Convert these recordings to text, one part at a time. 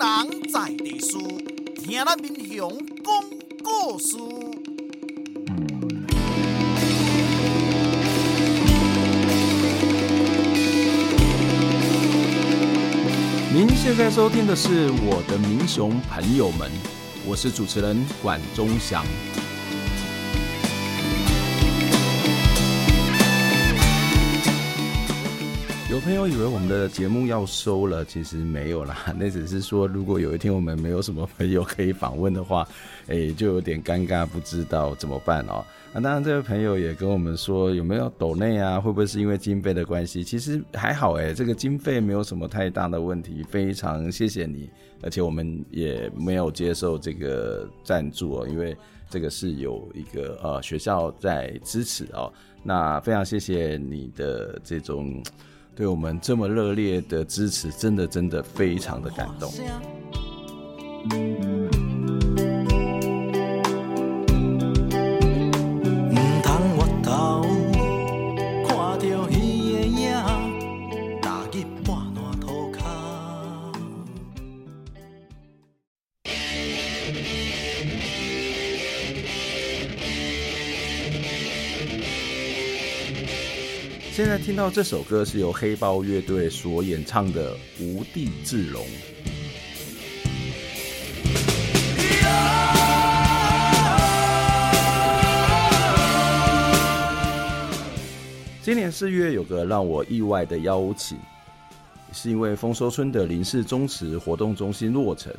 人在地书，听咱民雄讲故事。您现在收听的是我的民雄朋友们，我是主持人管中祥。有朋友以为我们的节目要收了，其实没有啦，那只是说如果有一天我们没有什么朋友可以访问的话，就有点尴尬，不知道怎么办哦。那当然这位朋友也跟我们说有没有抖内啊，会不会是因为经费的关系，其实还好这个经费没有什么太大的问题，非常谢谢你，而且我们也没有接受这个赞助因为这个是有一个学校在支持那非常谢谢你的这种对我们这么热烈的支持，真的非常的感动。现在听到这首歌是由黑豹乐队所演唱的《无地自容》。今年4月有个让我意外的邀请，是因为丰收村的林氏宗祠活动中心落成，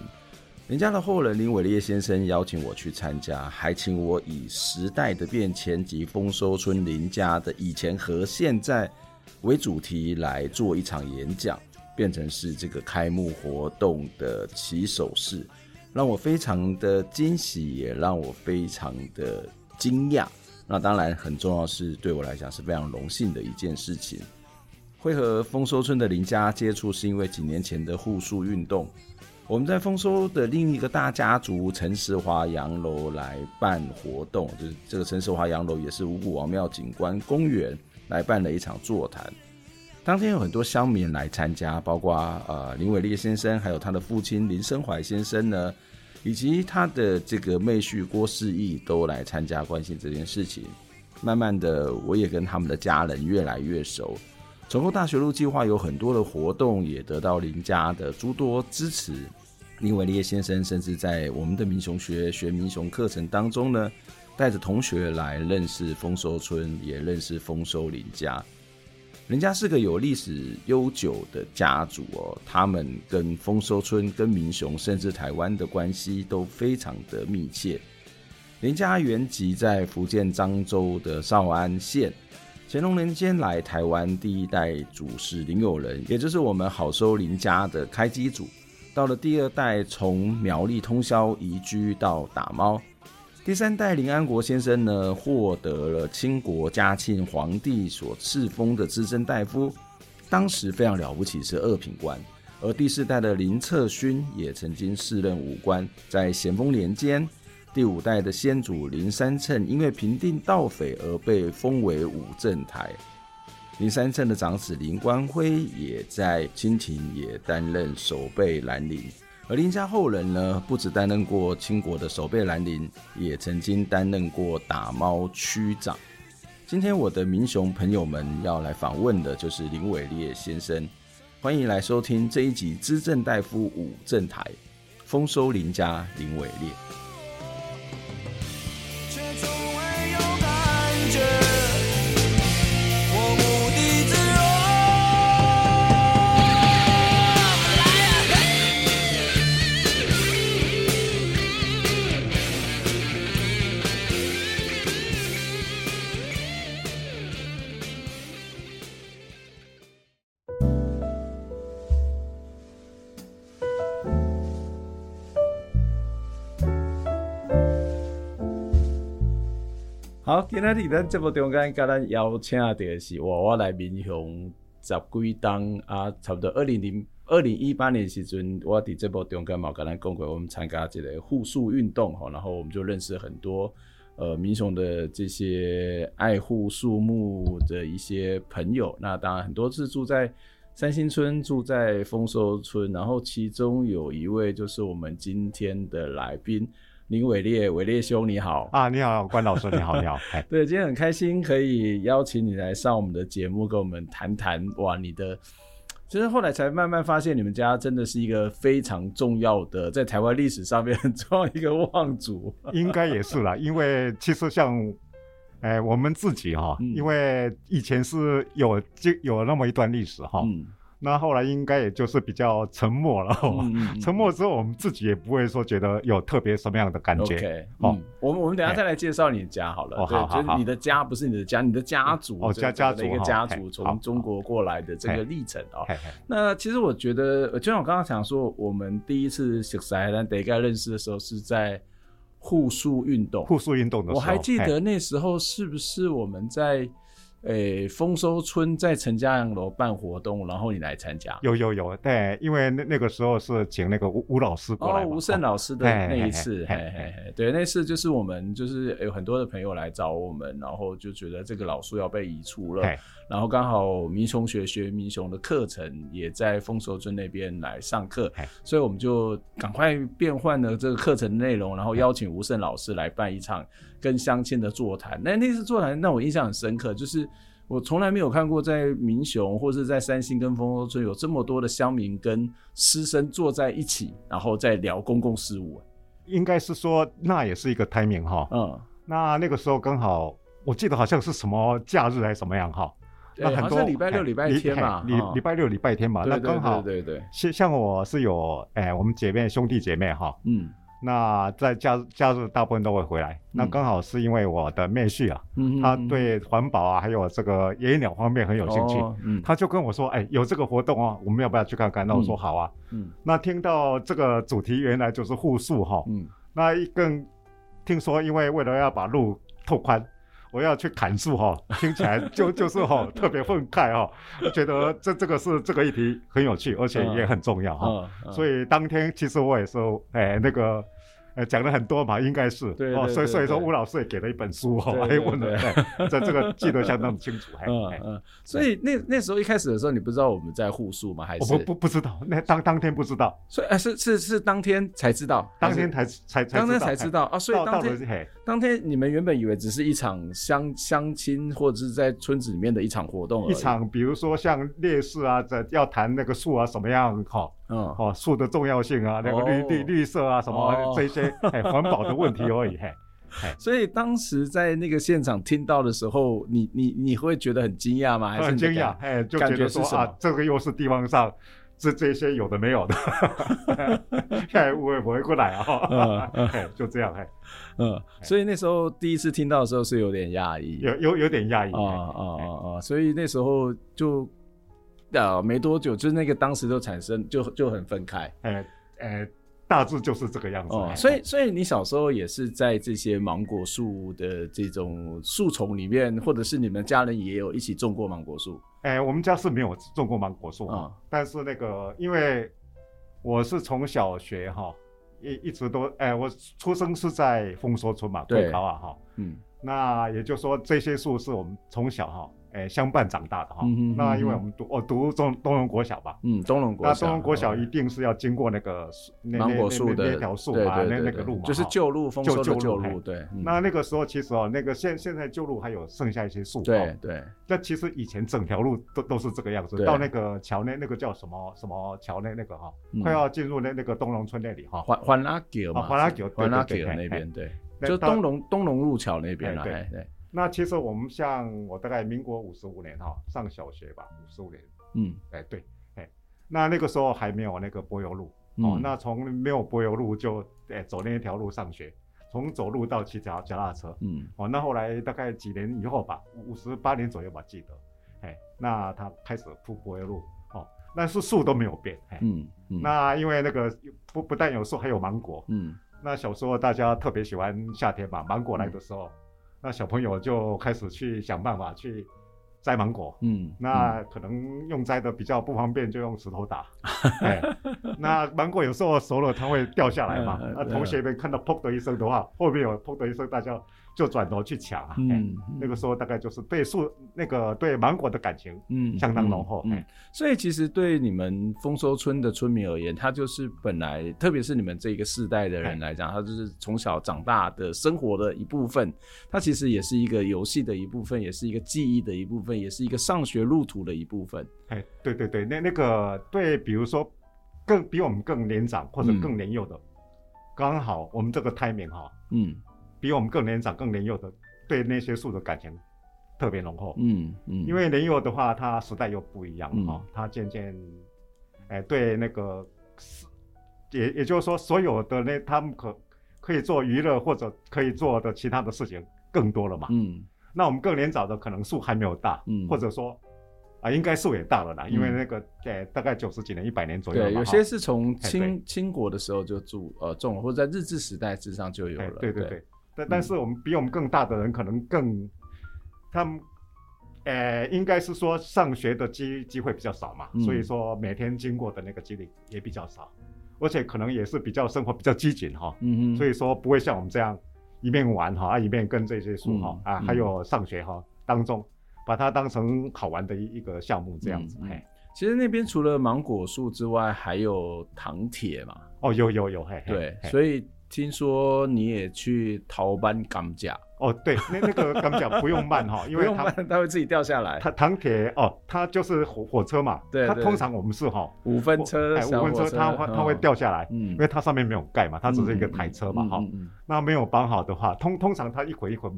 林家的后人林伟烈先生邀请我去参加，还请我以时代的变迁及丰收村林家的以前和现在为主题来做一场演讲，变成是这个开幕活动的起手式，让我非常的惊喜，也让我非常的惊讶。那当然很重要是对我来讲是非常荣幸的一件事情。会和丰收村的林家接触是因为几年前的护树运动，我们在丰收的另一个大家族陈石华洋楼来办活动，就是这个陈石华洋楼也是五股王庙景观公园来办了一场座谈。当天有很多乡民来参加，包括林伟烈先生，还有他的父亲林生怀先生呢，以及他的这个妹婿郭世义都来参加，关心这件事情。慢慢的，我也跟他们的家人越来越熟。重构大学路计划有很多的活动，也得到林家的诸多支持。林伟烈先生甚至在我们的民雄学民雄课程当中呢，带着同学来认识丰收村，也认识丰收林家。林家是个有历史悠久的家族他们跟丰收村、跟民雄，甚至台湾的关系都非常的密切。林家原籍在福建漳州的邵安县。乾隆年间来台湾第一代主是林友仁，也就是我们好收林家的开基主。到了第二代从苗栗通霄移居到打猫，第三代林安国先生呢获得了清国嘉庆皇帝所赐封的资深大夫，当时非常了不起，是2品官。而第四代的林策勋也曾经仕任5官，在咸丰年间。第5代的先祖林三乘因为平定盗匪而被封为5镇台，林三乘的长子林官辉也在清廷也担任守备兰陵。而林家后人呢，不只担任过清国的守备兰陵，也曾经担任过打猫区长。今天我的民雄朋友们要来访问的就是林伟烈先生，欢迎来收听这一集资政大夫5镇台丰收林家林伟烈。好，今天咱节目中间甲咱邀请的是我来民雄10几冬啊，差不多2018年时阵，我伫节目中间嘛，甲咱讲过，我们参加这个护树运动吼，然后我们就认识很多民雄的这些爱护树木的一些朋友。那当然很多是住在三星村住在丰收村，然后其中有一位就是我们今天的来宾林伟烈，伟烈兄你好啊！你好，关老师你好，你好。对，今天很开心可以邀请你来上我们的节目，跟我们谈谈哇，你的就是后来才慢慢发现，你们家真的是一个非常重要的，在台湾历史上面很重要一个望族。应该也是啦，因为其实像我们自己哈，因为以前是有那么一段历史哈，那后来应该也就是比较沉默了，沉默之后我们自己也不会说觉得有特别什么样的感觉。OK， 我们等一下再来介绍你的家好了。哦，好好好，就是你的家不是你的家，你的家族，家族一个家族从中国过来的这个历程啊。那其实我觉得，就像我刚刚想说，我们第一次熟识咱第一个认识的时候是在护树运动的时候，我还记得那时候是不是我们在。丰收村在陈家洋楼办活动，然后你来参加。有，对，因为那个时候是请那个吴老师过来，吴胜老师的那一次，对，那次就是我们就是有很多的朋友来找我们，然后就觉得这个老树要被移除了，然后刚好民雄学民雄的课程也在丰收村那边来上课，所以我们就赶快变换了这个课程内容，然后邀请吴胜老师来办一场跟乡亲的座谈。那次座谈让我印象很深刻，就是我从来没有看过在民雄或是在三星跟丰收村有这么多的乡民跟师生坐在一起，然后在聊公共事务。应该是说那也是一个 timing 哈，那个时候刚好我记得好像是什么假日还是什么样哈，那很多好像礼拜六礼拜天嘛，礼拜六礼拜天嘛，那刚好对，像我是有我们兄弟姐妹哈，那在假日大部分都会回来，那刚好是因为我的妹婿啊，他对环保啊还有这个野鸟方面很有兴趣，他就跟我说有这个活动啊，我们要不要去看看？那我说好啊，那听到这个主题原来就是护树哈，那更听说因为了要把路拓宽，我要去砍树哈，听起来就是哈特别愤慨哈，觉得这个是这个议题很有趣，而且也很重要哈。所以当天其实我也是讲了很多嘛，应该是对，所以说吴老师也给了一本书哈，还问了，这个记得相当清楚。所以那时候一开始的时候，你不知道我们在护树吗？还是我不知道？那当天不知道，所以是当天才知道，当天才知道啊。所以当天你们原本以为只是一场相亲或者是在村子里面的一场活动而已，一场比如说像烈士啊，要谈那个树啊什么样哈。树的重要性啊，那个绿色啊什么这些环保的问题而已。所以当时在那个现场听到的时候，你会觉得很惊讶吗？还是很惊讶，就觉得说啊，这个又是地方上这些有的没有的，我回过来啊，就这样。所以那时候第一次听到的时候是有点讶异，有点讶异啊，所以那时候就。没多久，就是那个当时就产生就很愤慨，大致就是这个样子。所以你小时候也是在这些芒果树的这种树丛里面，或者是你们家人也有一起种过芒果树？我们家是没有种过芒果树，但是那个因为我是从小学哈，一直都我出生是在丰收村嘛，对考啊哈，那也就是说这些树是我们从小哈。相伴长大的哈，那因为我们读东荣国小吧，东荣国小一定是要经过那个芒果树的那条树嘛，那个路嘛，就是旧路，丰收的旧路，对。那个时候其实那个现在旧路还有剩下一些树，对。那其实以前整条路都是这个样子，到那个桥那个叫什么桥那个哈，快要进入那个东荣村那里哈，环拉桥嘛，环拉桥那边对，就东荣路桥那边了，对。那其实我们像我大概民国55年哈上小学吧，55年，对，那个时候还没有那个柏油路，那从没有柏油路就走那一条路上学，从走路到骑脚踏车，那后来大概几年以后吧，58年左右吧，记得，那他开始铺柏油路，但是树都没有变，那因为那个不但有树，还有芒果，那小时候大家特别喜欢夏天嘛，芒果来的时候。那小朋友就开始去想办法去摘芒果，那可能用摘的比较不方便，就用石头打。那芒果有时候熟了它会掉下来嘛，那同学们看到砰的一声的话，后面有砰的一声，大家就转头去抢啊。嗯，那个时候大概就是对对芒果的感情相当浓厚。所以其实对你们丰收村的村民而言，他就是本来特别是你们这个世代的人来讲，他就是从小长大的生活的一部分，他其实也是一个游戏的一部分，也是一个记忆的一部分，也是一个上学路途的一部分。对对对，那个对，比如说比我们更年长或者更年幼的，刚好我们这个 timing 哈，比我们更年长、更年幼的，对那些树的感情特别浓厚。因为年幼的话，它时代又不一样了，它渐渐，对那个，也就是说，所有的他们可以做娱乐或者可以做的其他的事情更多了嘛。那我们更年长的可能树还没有大，或者说。啊，应该树也大了啦，因为那个大概90几年、100年左右。对，有些是从清国的时候就种了，或者在日治时代之上就有了。对对对，但是我们比我们更大的人，可能更他们，应该是说上学的机会比较少嘛，所以说每天经过的那个几率也比较少，而且可能也是比较生活比较拘谨哈，所以说不会像我们这样一面玩哈，一面跟这些树哈还有上学哈当中。把它当成好玩的一个项目这样子。其实那边除了芒果树之外，还有糖铁嘛。哦，有。对，所以听说你也去淘班甘蔗。哦，对，那个甘蔗不用慢哈，因为它会自己掉下来。糖铁哦，它就是火车嘛。对。它通常我们是5分车，它会掉下来，因为它上面没有盖嘛，它只是一个台车嘛哈。那没有绑好的话，通常它一捆一捆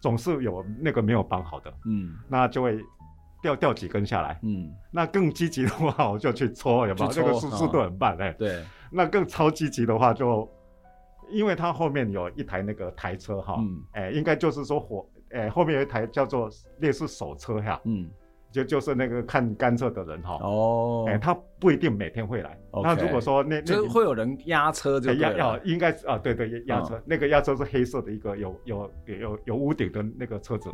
总是有那个没有绑好的，那就会掉几根下来，那更积极的话，我就去搓，有没有？这个速度很慢，对。那更超积极的话就，因为它后面有一台那个台车哈，应该就是说后面有一台叫做类似手车哈，就是那个看甘蔗的人哈，他不一定每天会来。那如果说就是会有人压车就对了，应该是啊，对，压车，那个压车是黑色的一个有屋顶的那个车子。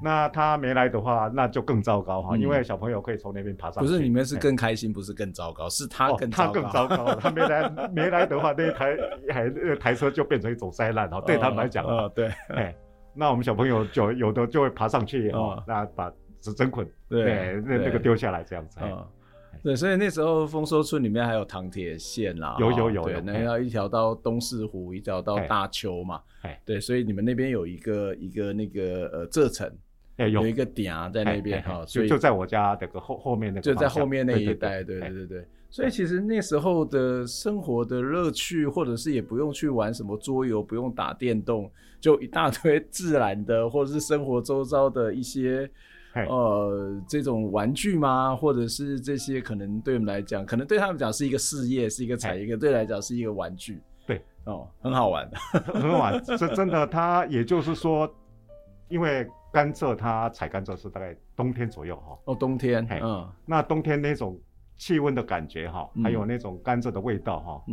那他没来的话，那就更糟糕哈，因为小朋友可以从那边爬上去。不是你们是更开心，不是更糟糕，是他更糟糕。他更糟糕，他没来的话，那台车就变成一种灾难哈，对他们来讲啊，对。那我们小朋友就有的就会爬上去啊，那把。是真捆，对，那个丢下来这样子。对，所以那时候丰收村里面还有糖铁线啦，有，那要一条到东势湖，一条到大丘嘛。对，所以你们那边有一个那个蔗城，有一个点在那边哈，就在我家的后面那个，就在后面那一带，对。所以其实那时候的生活的乐趣，或者是也不用去玩什么桌游，不用打电动，就一大堆自然的，或者是生活周遭的一些。这种玩具吗？或者是这些可能对我们来讲，可能对他们讲是一个事业，是一个产业，对来讲是一个玩具。对，很好玩，很好玩。这真的，它也就是说，因为甘蔗它采甘蔗是大概冬天左右哈。冬天，那冬天那种气温的感觉哈，还有那种甘蔗的味道哈，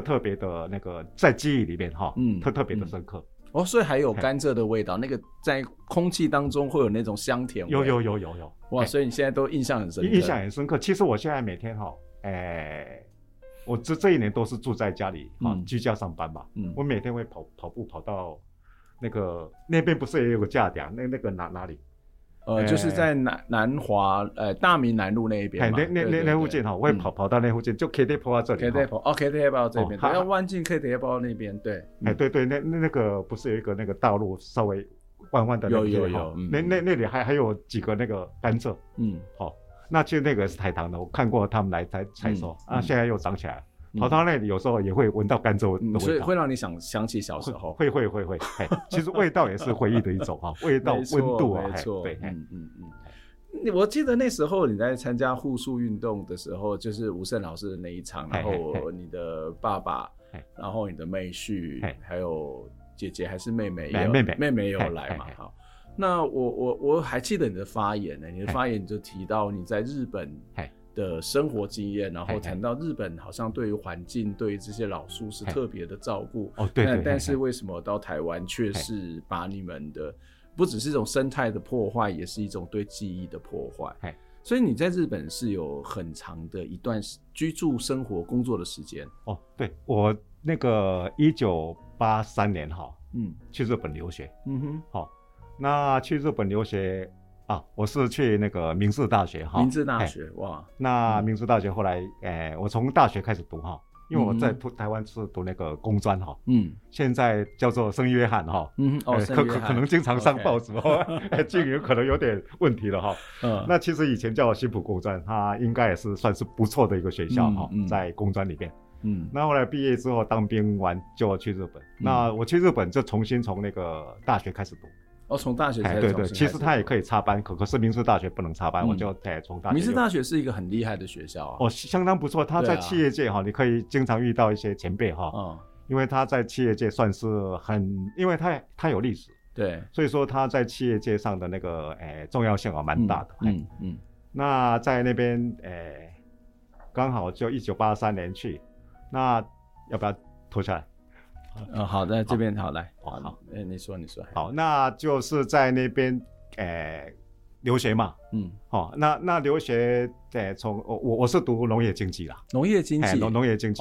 特别的那个在记忆里面哈，特别的深刻。所以还有甘蔗的味道，那个在空气当中会有那种香甜味。有。哇，所以你现在都印象很深刻。印象很深刻。其实我现在每天我这一年都是住在家里居家上班嘛。我每天会跑步跑到那边不是也有个架点？那个哪里？就是在南华大明南路那一边嘛，那附近哈，我会跑到那附近，就 KTPO 这里 ，KTPO 这边，要弯进 KTPO 那边，对，对，那个不是有一个那个道路稍微弯弯的，有，那里还有几个那个甘蔗，那其实那个是台糖的，我看过他们来采收，现在又长起来了。跑到那里，有时候也会闻到甘蔗的味道，所以会让你想起小时候。会，其实味道也是回忆的一种哈，味道、温度啊，对，我记得那时候你在参加护树运动的时候，就是吴胜老师的那一场，然后你的爸爸，然后你的妹婿，还有姐姐还是妹妹，妹妹有来嘛？好，那我还记得你的发言呢，你的发言就提到你在日本。的生活经验，然后谈到日本好像对于环境、对于这些老树是特别的照顾。对。但是为什么到台湾却是把你们的不只是一种生态的破坏，也是一种对记忆的破坏。所以你在日本是有很长的一段居住、生活、工作的时间。对，我那个1983年嗯，去日本留学。嗯哼，好、哦，那去日本留学啊，我是去那个明治大学哈。明治大学哇，那明治大学后来，我从大学开始读哈，因为我在台湾是读那个工专哈，嗯，现在叫做圣约翰哈，嗯，哦，可能经常上报纸哦，经营可能有点问题了哈，嗯，那其实以前叫新埔工专，它应该也是算是不错的一个学校哈，在工专里面，嗯，那后来毕业之后当兵完就去日本，那我去日本就重新从那个大学开始读。哦，从大学开始。对对，其实他也可以插班，可是明治大学不能插班，我就从大学。明治大学是一个很厉害的学校啊，哦，相当不错。他在企业界哈、啊，你可以经常遇到一些前辈哈，嗯，因为他在企业界算是很，因为他有历史，对，所以说他在企业界上的那个重要性啊蛮大的，嗯 嗯。那在那边刚好就1983年去，那要不要脱下来？嗯，好，在这边好来，好，好，你说，好，那就是在那边，留学嘛，嗯，好、哦，那留学，从我是读农业经济啦，农业经济，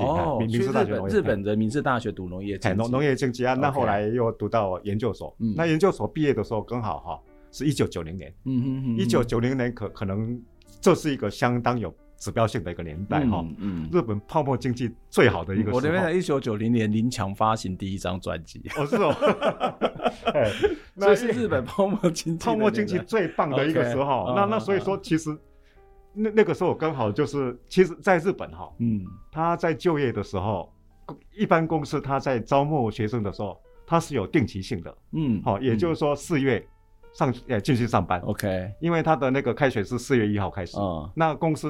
哦，明治大学农业，日本的明治大学读农业经济，农业经济啊，那后来又读到研究所，嗯、那研究所毕业的时候刚好哈、哦、是1990年，嗯嗯，1990年可能这是一个相当有指标性的一个年代哈、嗯嗯，日本泡沫经济最好的一个时候。我那边在1990年，林强发行第一张专辑。哦，是哦，那是日本泡沫经济最棒的一个时候。Okay, 那所以说，其实那个时候刚好就是，其实在日本哈，嗯，他在就业的时候，一般公司他在招募学生的时候，他是有定期性的，嗯，好、哦，也就是说4月。进去上班 ，OK， 因为他的那个开学是4月1号开始，哦、那公司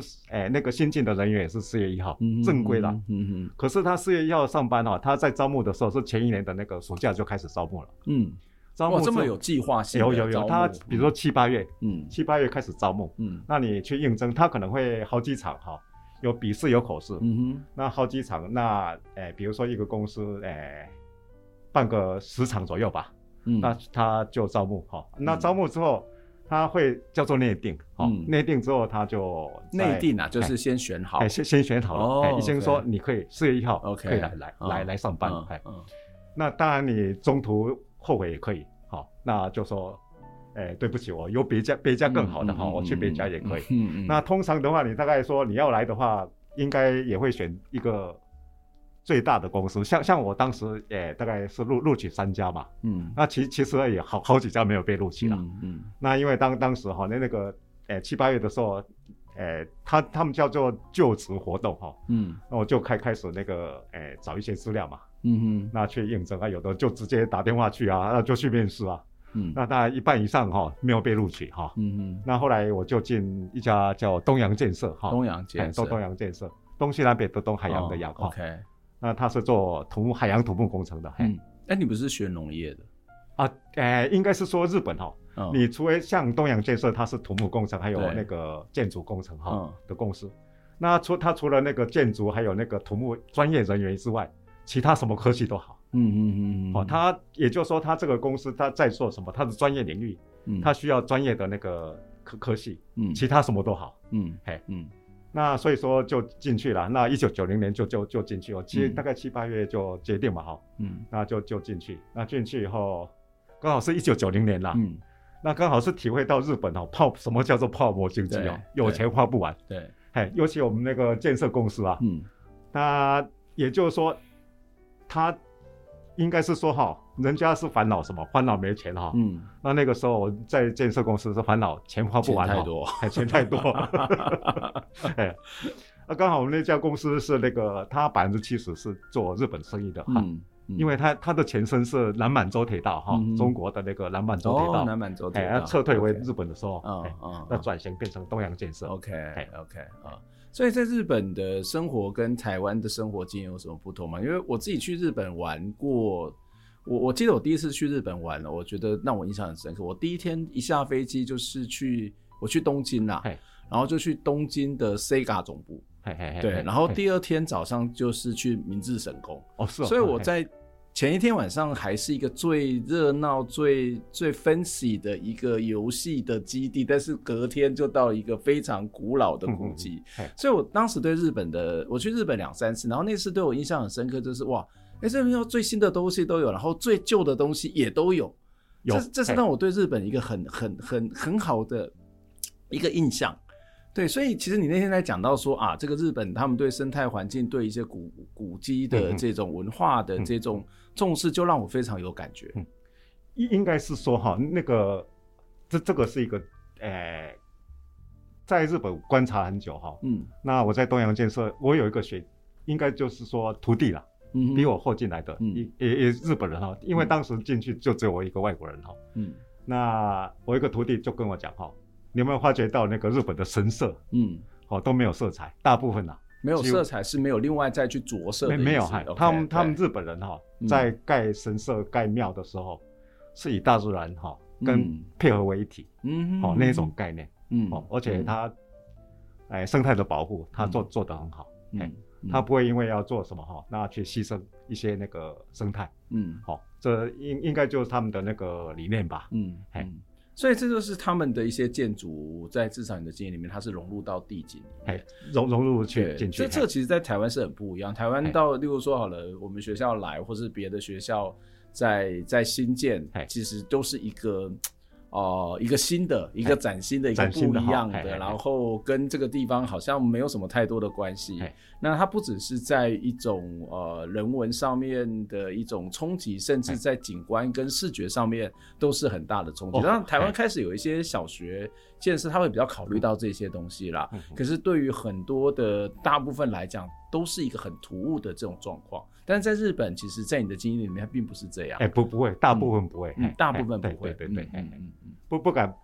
那个新进的人员也是4月1号，嗯、正规啦。嗯嗯。可是他4月1号上班啊，他在招募的时候是前一年的那个暑假就开始招募了。嗯，招募这么有计划性。有，他比如说7、8月，嗯，7、8月开始招募，嗯，那你去应征，他可能会好几场哈、哦，有笔试有口试，嗯哼，那好几场，那比如说一个公司办个10场左右吧。嗯、那他就招募哈、哦，那招募之后，他会叫做内定，好、哦，内、嗯、定之后他就内定啊，就是先选好，先选好了，医生说你可以4月1号 OK 可以来上班，那当然你中途后悔也可以，好、哦，那就说，对不起，我有别家更好的哈、嗯哦，我去别家也可以、嗯嗯嗯。那通常的话，你大概说你要来的话，应该也会选一个。最大的公司，像我当时大概是录取3家嘛，嗯，那其实也好几家没有被录取了，嗯，嗯那因为当时哈、哦、那个7、8月的时候，他们叫做就职活动哈、哦，嗯，那我就开始那个找一些资料嘛，嗯嗯，那去应征啊，有的就直接打电话去啊，那就去面试啊，嗯，那大概一半以上哈、哦、没有被录取哈、哦，嗯嗯，那后来我就进一家叫东洋建设哈、哦，东洋建设，东西南北的东，海洋的洋哈、哦哦、，OK。那他是做海洋土木工程的，嗯，你不是学农业的啊？应该是说日本哈、哦哦，你除非像东洋建设，它是土木工程，还有那个建筑工程哈、哦、的公司。那他除了那个建筑还有那个土木专业人员之外，其他什么科技都好。嗯嗯嗯。哦，他也就是说，他这个公司他在做什么？他的专业领域，嗯，他需要专业的那个科系，嗯，其他什么都好。嗯，嘿，嗯。那所以说就进去了，那1990年就进去，我大概7、8月就决定嘛，哈，嗯，那就进去，那进去以后刚好是1990年啦，嗯，那刚好是体会到日本哦，什么叫做泡沫经济哦，有钱花不完，对，嘿，尤其我们那个建设公司啊，嗯，那也就是说，他应该是说哈，人家是烦恼什么？烦恼没钱哈，嗯，那个时候我在建设公司是烦恼钱花不完，钱太多，哎，刚好我们那家公司是那个，他70%是做日本生意的哈、嗯嗯，因为他的前身是南满洲铁道哈、嗯，中国的那个南满洲铁道，撤退回日本的时候，那转型变成东洋建设 ，OK 啊。所以在日本的生活跟台湾的生活经有什么不同吗？因为我自己去日本玩过，我记得我第一次去日本玩了，我觉得让我印象很深刻。我第一天一下飞机就是我去东京啦，然后就去东京的 Sega 总部，对，然后第二天早上就是去明治神宫。哦，是哦。所以我在前一天晚上还是一个最热闹、最 fancy 的一个游戏的基地，但是隔天就到一个非常古老的古迹。所以我当时对日本的，我去日本2、3次，然后那次对我印象很深刻，就是哇，这边最新的东西都有，然后最旧的东西也都有，这是让我对日本一个很好的一个印象。对，所以其实你那天在讲到说啊，这个日本他们对生态环境、对一些古迹的这种文化的这种重视，就让我非常有感觉。应该是说哈，那个这个是一个在日本观察很久哈，那我在东洋建设，我有一个应该就是说徒弟啦，比我后进来的，也日本人哈，因为当时进去就只有我一个外国人哈，那我一个徒弟就跟我讲哈。你有没有发觉到那个日本的神社？都没有色彩，大部分啊没有色彩，是没有另外再去着色的意思。没有，他们日本人在盖神社、盖庙的时候，是以大自然跟配合为一体，那种概念。而且他生态的保护，他做得很好，他不会因为要做什么那去牺牲一些那个生态。这应该就是他们的那个理念吧。所以这就是他们的一些建筑，在至少你的经验里面，它是融入到地景，融入进去。这其实，在台湾是很不一样。台湾到，例如说好了，我们学校来，或是别的学校在新建，其实都是一个新的、一个崭新的、一个不一样的，然后跟这个地方好像没有什么太多的关系。那它不只是在一种人文上面的一种冲击，甚至在景观跟视觉上面都是很大的冲击。当然，台湾开始有一些小学建设，它会比较考虑到这些东西啦。可是对于很多的大部分来讲，都是一个很突兀的这种状况。但是在日本，其实在你的经验里面，它并不是这样。不会，大部分不会，大部分不会，对。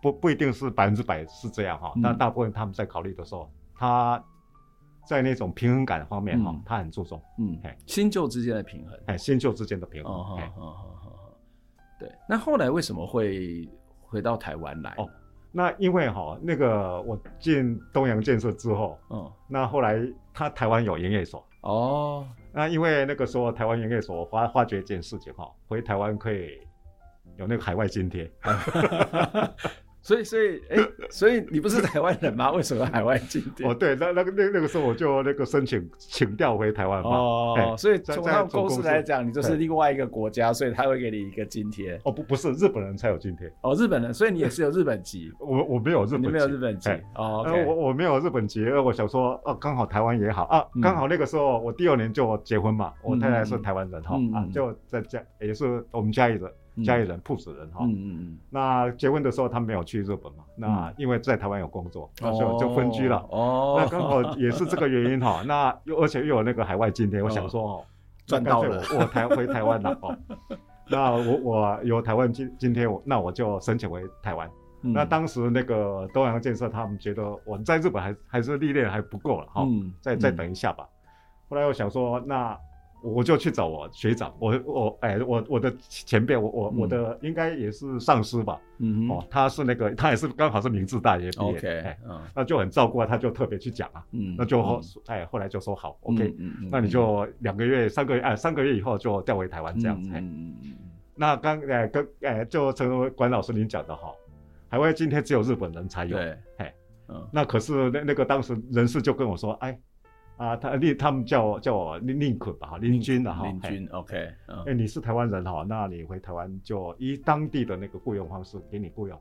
不一定是100%是这样哈，但大部分他们在考虑的时候，他在那种平衡感方面哈，他很注重，新旧之间的平衡，新旧之间的平衡，对。那后来为什么会回到台湾来？那因为哈，那个我进东洋建设之后，那后来他台湾有营业所哦，那因为那个时候台湾营业所，我发觉一件事情哈，回台湾可以。有那个海外津贴，所以你不是台湾人吗？为什么海外津贴？对，那个时候我就那个申请请调回台湾嘛。所以从他们公司来讲，你就是另外一个国家，所以他会给你一个津贴。不是日本人才有津贴。日本人，所以你也是有日本籍。我没有日本籍，你没有日本籍。我没有日本籍，我想说刚好台湾也好啊，刚好那个时候我第2年就结婚嘛，我太太是台湾人哈啊，就在家也是我们家里人埔子人哈，那结婚的时候他没有去日本嘛，那因为在台湾有工作，所以我就分居了。那刚好也是这个原因哈，那而且又有那个海外津贴，我想说赚到了，我回台湾了哦。那我有台湾津贴，那我就申请回台湾。那当时那个东洋建设他们觉得我在日本还是历练还不够了哈，再等一下吧。后来我想说那。我就去找我学长，我的前辈，我的应该也是上司吧，他是那个他也是刚好是明治大学毕业，那就很照顾啊，他就特别去讲啊，那就后来就说好 ，OK， 那你就2个月、3个月3个月以后就调回台湾这样子，那就陈管老师您讲的哈，海外津贴只有日本人才有，那可是那个当时人事就跟我说，他们叫我林坤吧，林君 OK， 你是台湾人哈，那你回台湾就依当地的那个雇佣方式给你雇佣，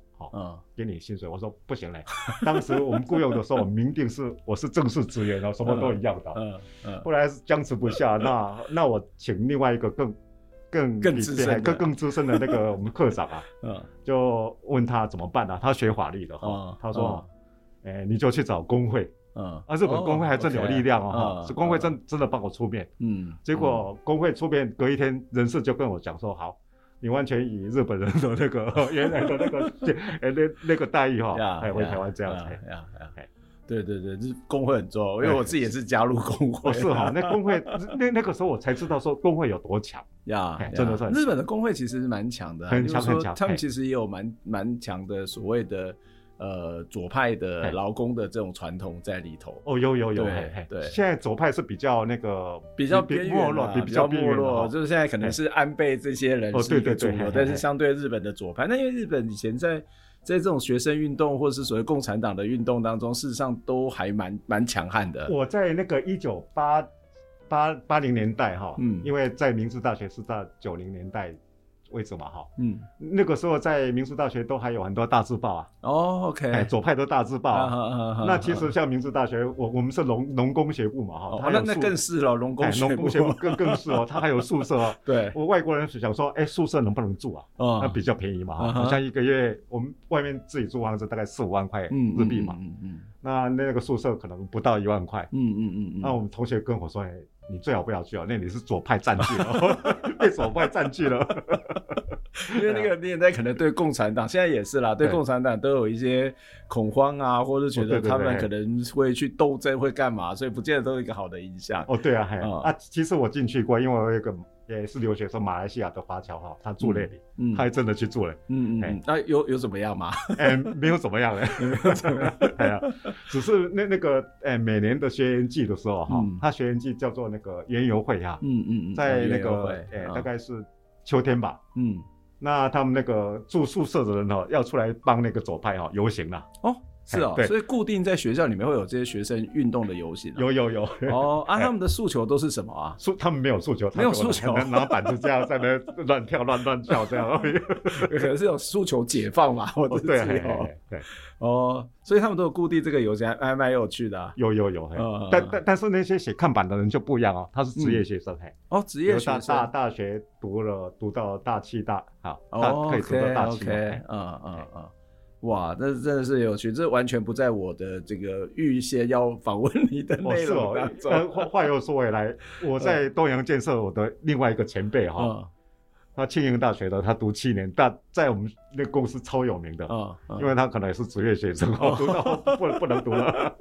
给你薪水。我说不行嘞，当时我们雇佣的时候，我明定是我是正式职员，然后什么都一样的。后来僵持不下，那我请另外一个更资深的那个我们科长啊，就问他怎么办啊？他学法律的哈，他说，你就去找工会。日本工会还真有力量哦，工会真的帮我出面，结果工会出面隔一天，人事就跟我讲说，好，你完全以日本人的那个原来的那个那个待遇哈，回台湾这样子。对，工会很重要，因为我自己也是加入工会。是哈，那工会那个时候我才知道说工会有多强呀，真的是日本的工会其实是蛮强的，很强，他们其实也有蛮强的所谓的。左派的劳工的这种传统在里头有对，现在左派是比较那个比较没落，就是现在可能是安倍这些人是一个主流，但是相对日本的左派，那因为日本以前在这种学生运动或是所谓共产党的运动当中，事实上都还蛮强悍的。我在那个1980 80年代哈，因为在明治大学是到90年代位置嘛哈，那个时候在明治大学都还有很多大字报啊，哦 OK， 哎，左派都大字报啊，那其实像明治大学，我们是农工学部嘛哈，哦，那更是了，农工学部，哎，农工学部更是哦，他还有宿舍哦，对，我外国人想说，哎，宿舍能不能住啊？哦，那比较便宜嘛，好像一个月我们外面自己租房子大概4-5万块日币嘛，那个宿舍可能不到1万块，那我们同学跟我说，哎，你最好不要去哦，那你是左派占据了，被左派占据了。因为那个年代可能对共产党，现在也是啦，对共产党都有一些恐慌啊，或者觉得他们可能会去斗争，会干嘛，所以不见得都有一个好的影响。哦，对啊，其实我进去过，因为我有一个也是留学生，马来西亚的华侨哈，他住那里，他还真的去住了，那有怎么样吗？没有怎么样嘞，没有怎么样，哎呀，只是那个每年的学员季的时候哈，他学员季叫做那个园游会哈，在那个大概是秋天吧，那他们那个住宿舍的人哦，要出来帮那个左派哦游行啦。哦，是哦，所以固定在学校里面会有这些学生运动的游行。有。哦啊，他们的诉求都是什么啊？他们没有诉求，没有诉求，拿板子这样在那乱跳乱跳这样。可能是有诉求解放嘛，我自己哦。对。哦，所以他们都有固定这个游行，还蛮有趣的啊。有，但是那些写看板的人就不一样哦，他是职业学生嘿。哦，职业学生。大学读到大7。好，可以读到大7。嗯。哇，这真的是有趣，这完全不在我的这个预先要访问你的内容当中。话又说回来，我在东洋建设，我的另外一个前辈哈，他庆应大学的，他读7年，但在我们那个公司超有名的，因为他可能也是职业学生，读到不能读了，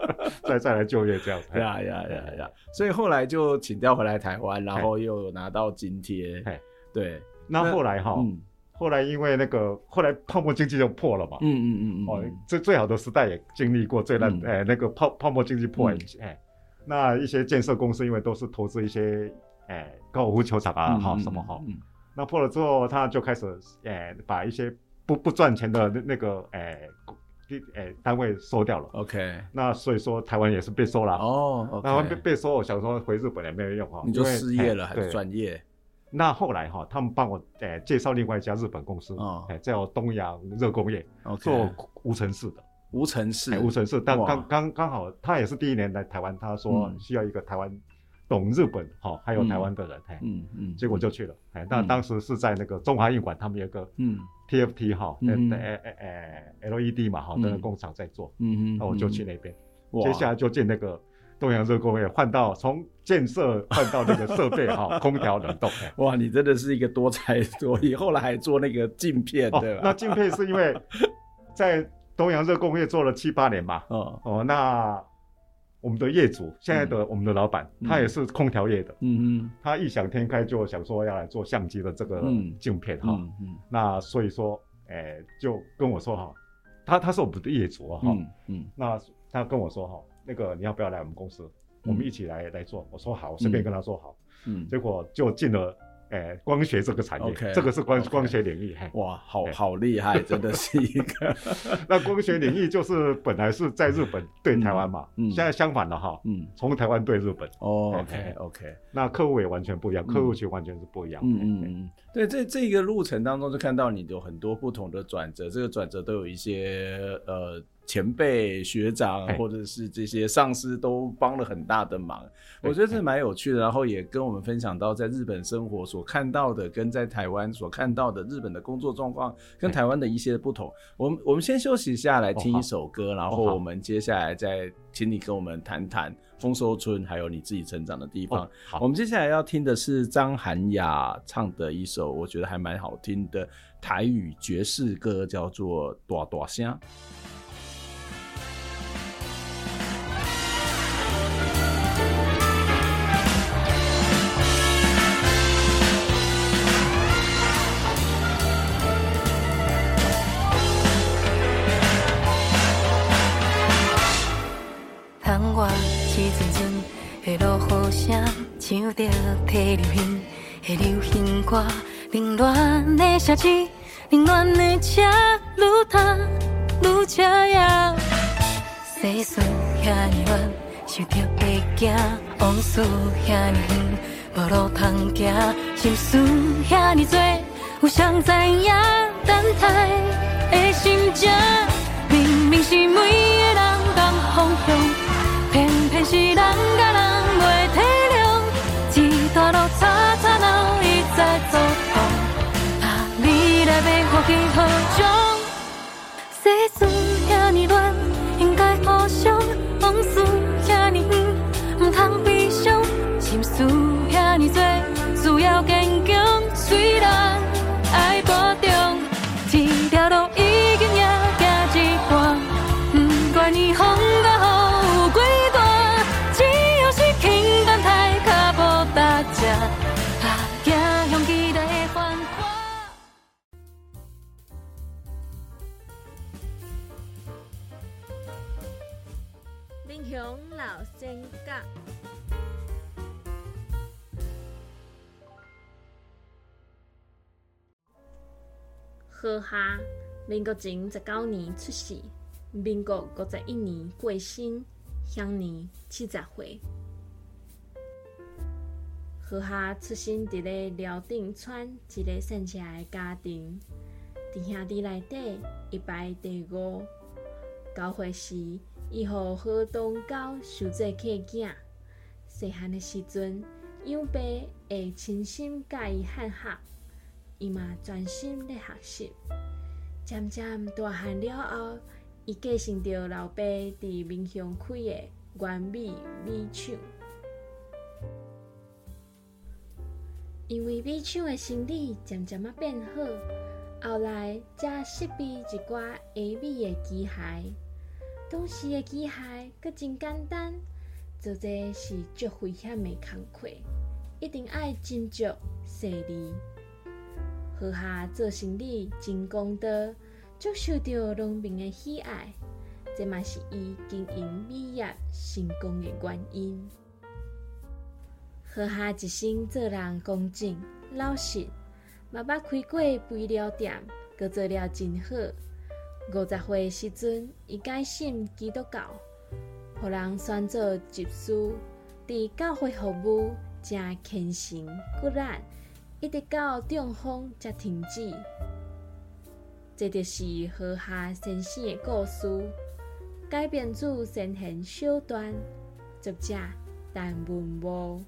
再来就业这样。呀，所以后来就请调回来台湾，然后又有拿到津贴。对，那后来哈。后来因为那个后来泡沫经济就破了嘛，最好的时代也经历过，最烂那个泡沫经济破了，那一些建设公司因为都是投资一些高尔夫球场啊，好什么好，那破了之后他就开始把一些不赚钱的那个单位收掉了。OK， 那所以说台湾也是被收了哦，然后被收，我想说回日本也没有用啊，你就失业了还是转业？那后来哈，他们帮我介绍另外一家日本公司，叫东洋热工业，做无尘室的。无尘室，无尘室。但刚好他也是第一年来台湾，他说需要一个台湾懂日本哈，还有台湾的人，结果就去了。那当时是在那个中华印馆，他们有个TFT 哈，LED 嘛哈，的工厂在做，那我就去那边，接下来就进那个。东洋热工业换到从建设换到那个设备哈，空调冷冻。哇，你真的是一个多才多艺。后来还做那个镜片，对吧？那镜片是因为在东洋热工业做了7-8年嘛。那我们的业主现在的我们的老板，他也是空调业的。他异想天开就想说要来做相机的这个镜片哈。那所以说，就跟我说哈，他是我们的业主哈。那他跟我说哈。那个你要不要来我们公司？我们一起来做。我说好，我随便跟他说好。结果就进了光学这个产业，这个是光学领域。哇，好厉害，真的是一个。那光学领域就是本来是在日本对台湾嘛，现在相反了哈，从台湾对日本。OK。那客户也完全不一样，客户群完全是不一样。对，这个路程当中就看到你有很多不同的转折，这个转折都有一些前辈学长或者是这些上司都帮了很大的忙，我觉得这蛮有趣的，然后也跟我们分享到在日本生活所看到的跟在台湾所看到的日本的工作状况跟台湾的一些不同。我们先休息一下来听一首歌，然后我们接下来再请你跟我们谈谈丰收村还有你自己成长的地方。我们接下来要听的是张涵雅唱的一首我觉得还蛮好听的台语爵士歌，叫做大大声。想着体流行的流行歌，凌乱的城市，凌乱的车，愈踏愈车呀。世事遐尼乱，想着袂行，往事遐尼远，无路通行，心事遐尼多，有谁知影等待的心情？明明是每个人同方向，偏偏是人甲人袂体谅，一段路吵吵闹，一再作痛，啊，未来要何去何从？世事遐尼乱，应该互相往事。心事遐尼多，需要坚强。虽然爱保重，一条路已经也行一半，不管伊风甲雨有几大，只要是轻担抬脚步踏车，行向期待的繁华。林雄老先生。何夏，民国前19年出世，民国51年过身，享年70岁。何夏出身伫咧寮顶村一个善车的家庭，伫兄弟内底一排第五。9岁时，伊互何东高收做客囝。细汉的时阵，养爸会亲身教伊汉学。伊嘛专心咧学习，渐渐大汉了后，伊继承着老爸伫民雄开的原米米厂。因为米厂的生理渐渐啊变好，后来才设备一寡下米的机械。当时的机械阁真简单，做这是足危险的工课，一定爱斟酌细腻。何夏做生理真公道，足受到农民的喜爱，这嘛是伊经营米业成功的原因。何夏一生做人公正老实，嘛捌开过肥料店，阁做了真好。50岁时阵，伊改信基督教，互人选做执事，伫教会服务真虔诚骨力。一直到中风才停止，这就是何夏先生的故事。改编自《先贤小段》，作者陈文武。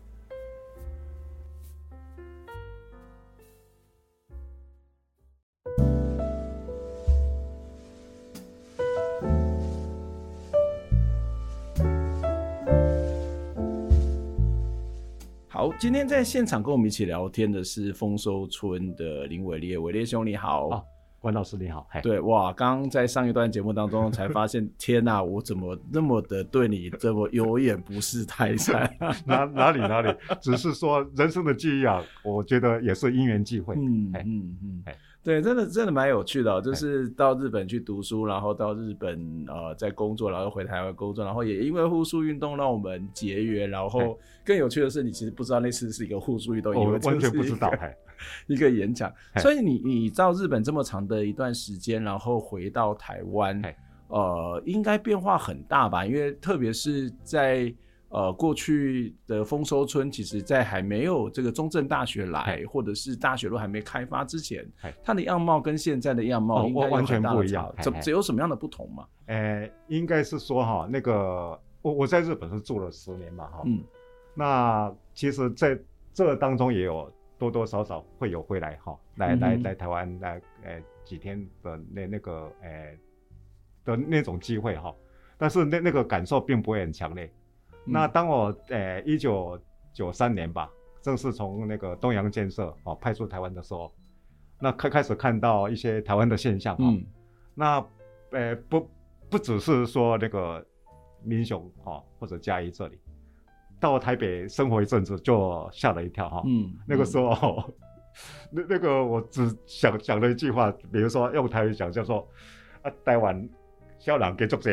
好，今天在现场跟我们一起聊天的是丰收村的林伟烈，伟烈兄你好。哦，关老师你好。对，哇，刚刚在上一段节目当中才发现，天啊，我怎么那么的对你这么有眼不识泰山？哪里，只是说人生的际遇啊，我觉得也是因缘际会。对，真的蛮有趣的，就是到日本去读书，然后到日本在工作，然后回台湾工作，然后也因为护树运动让我们结缘，然后更有趣的是，你其实不知道那次是一个护树运动，我完全不知道，一个演讲。所以你到日本这么长的一段时间，然后回到台湾，应该变化很大吧？因为特别是在过去的丰收村，其实在还没有这个中正大学来，或者是大学路还没开发之前，它的样貌跟现在的样貌应该完全不一样。只有什么样的不同吗？应该是说哈，那个我在日本是住了10年嘛，哈，那其实在这当中也有多多少少会有回来哈，来台湾来几天的那个的那种机会哈，但是那个感受并不会很强烈。那当我1993年吧，正式从那个东洋建设派驻台湾的时候，那开始看到一些台湾的现象，那不只是说那个民雄或者嘉义，这里到台北生活一阵子就吓了一跳哈，那个时候那个我只想了一句话，比如说用台语讲叫做啊台湾。肖朗给作者，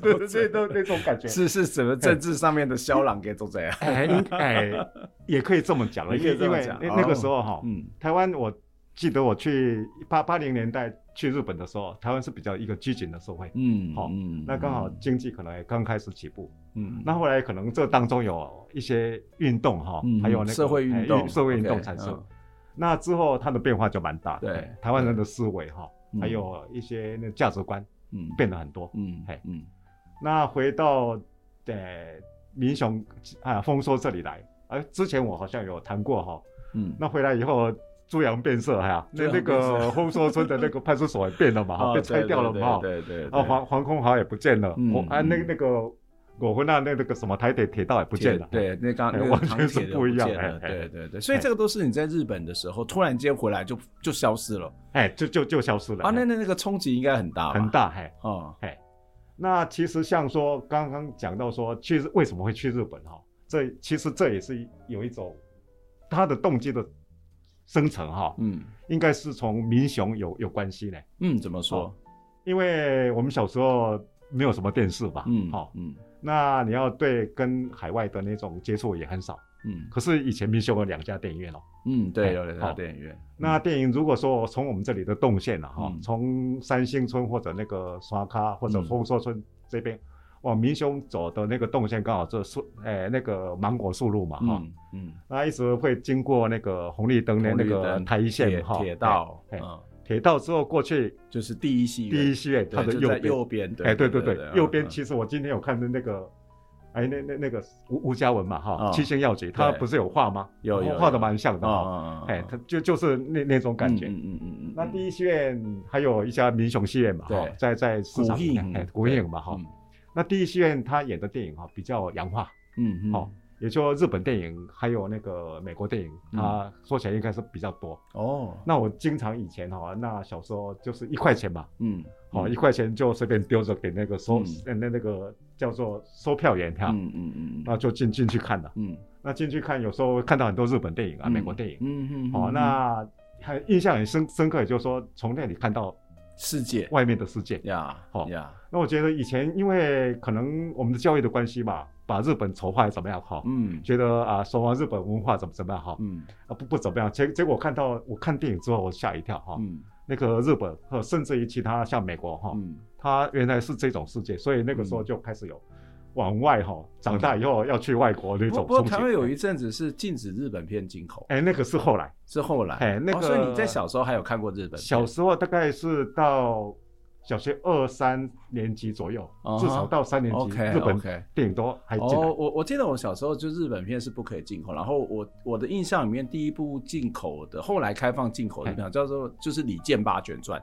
对，都那种感觉，是什么政治上面的肖朗给作者啊？也可以这么讲了，因为那个时候哈，台湾我记得我去80年代去日本的时候，台湾是比较一个拘谨的社会，好、那刚好经济可能也刚开始起步，那后来可能这当中有一些运动哈、还有那个社会运动，产生，那之后它的变化就蛮大的，对台湾人的思维哈、还有一些那价值观，变得很多，那回到民雄啊丰收这里来，之前我好像有谈过哈，那回来以后。猪羊变色呀，那个丰收村的那个派出所也变了嘛，被拆掉了嘛，对，黄空豪也不见了，那个我和那个什么台铁铁道也不见了，对，那刚完全是不一样，对，所以这个都是你在日本的时候突然间回来就消失了，就消失了啊，那个冲击应该很大，很大，那其实像说刚刚讲到说去为什么会去日本哈，这其实这也是有一种他的动机的。生成哈，应该是从民雄有关系呢。怎么说、因为我们小时候没有什么电视吧，那你要对跟海外的那种接触也很少，可是以前民雄有2家电影院哦，对，有2家电影院。那电影如果说从我们这里的动线哈、从三星村或者那个刷卡或者丰收村这边。往民雄走的那个动线刚好就是那个芒果树路嘛，那一直会经过那个红绿灯的那个台一线铁道，铁道之后过去就是第一戏院，它的右边，对，右边其实我今天有看的那个，那个吴家文嘛哈，七星耀举，他不是有画吗？有，画的蛮像的哈，他就是那种感觉，那第一戏院还有一家民雄戏院嘛，在市场古影嘛哈。那第一戏院他演的电影比较洋化，也就日本电影还有那个美国电影，他说起来应该是比较多哦。那我经常以前那小时候就是1块钱嘛，1块钱就随便丢着给那个那个叫做收票员，那就进去看了，那进去看有时候看到很多日本电影啊、美国电影，那印象很深刻，也就是说从那里看到。世界外面的世界呀，那我觉得以前因为可能我们的教育的关系吧，把日本丑化怎么样哈，觉得啊，说完日本文化怎么样哈，不怎么样，结果看到我看电影之后我吓一跳哈，那个日本和甚至于其他像美国哈，它原来是这种世界，所以那个时候就开始有往外哈，长大以后要去外国那种。不过台湾有一阵子是禁止日本片进口，那个是后来。所以你在小时候还有看过日本片？小时候大概是到小学2、3年级左右，至少到3年级， okay, 日本电影都还进来。我记得我小时候就日本片是不可以进口，然后我的印象里面第一部进口的，后来开放进口的片叫做就是《李建八卷传》。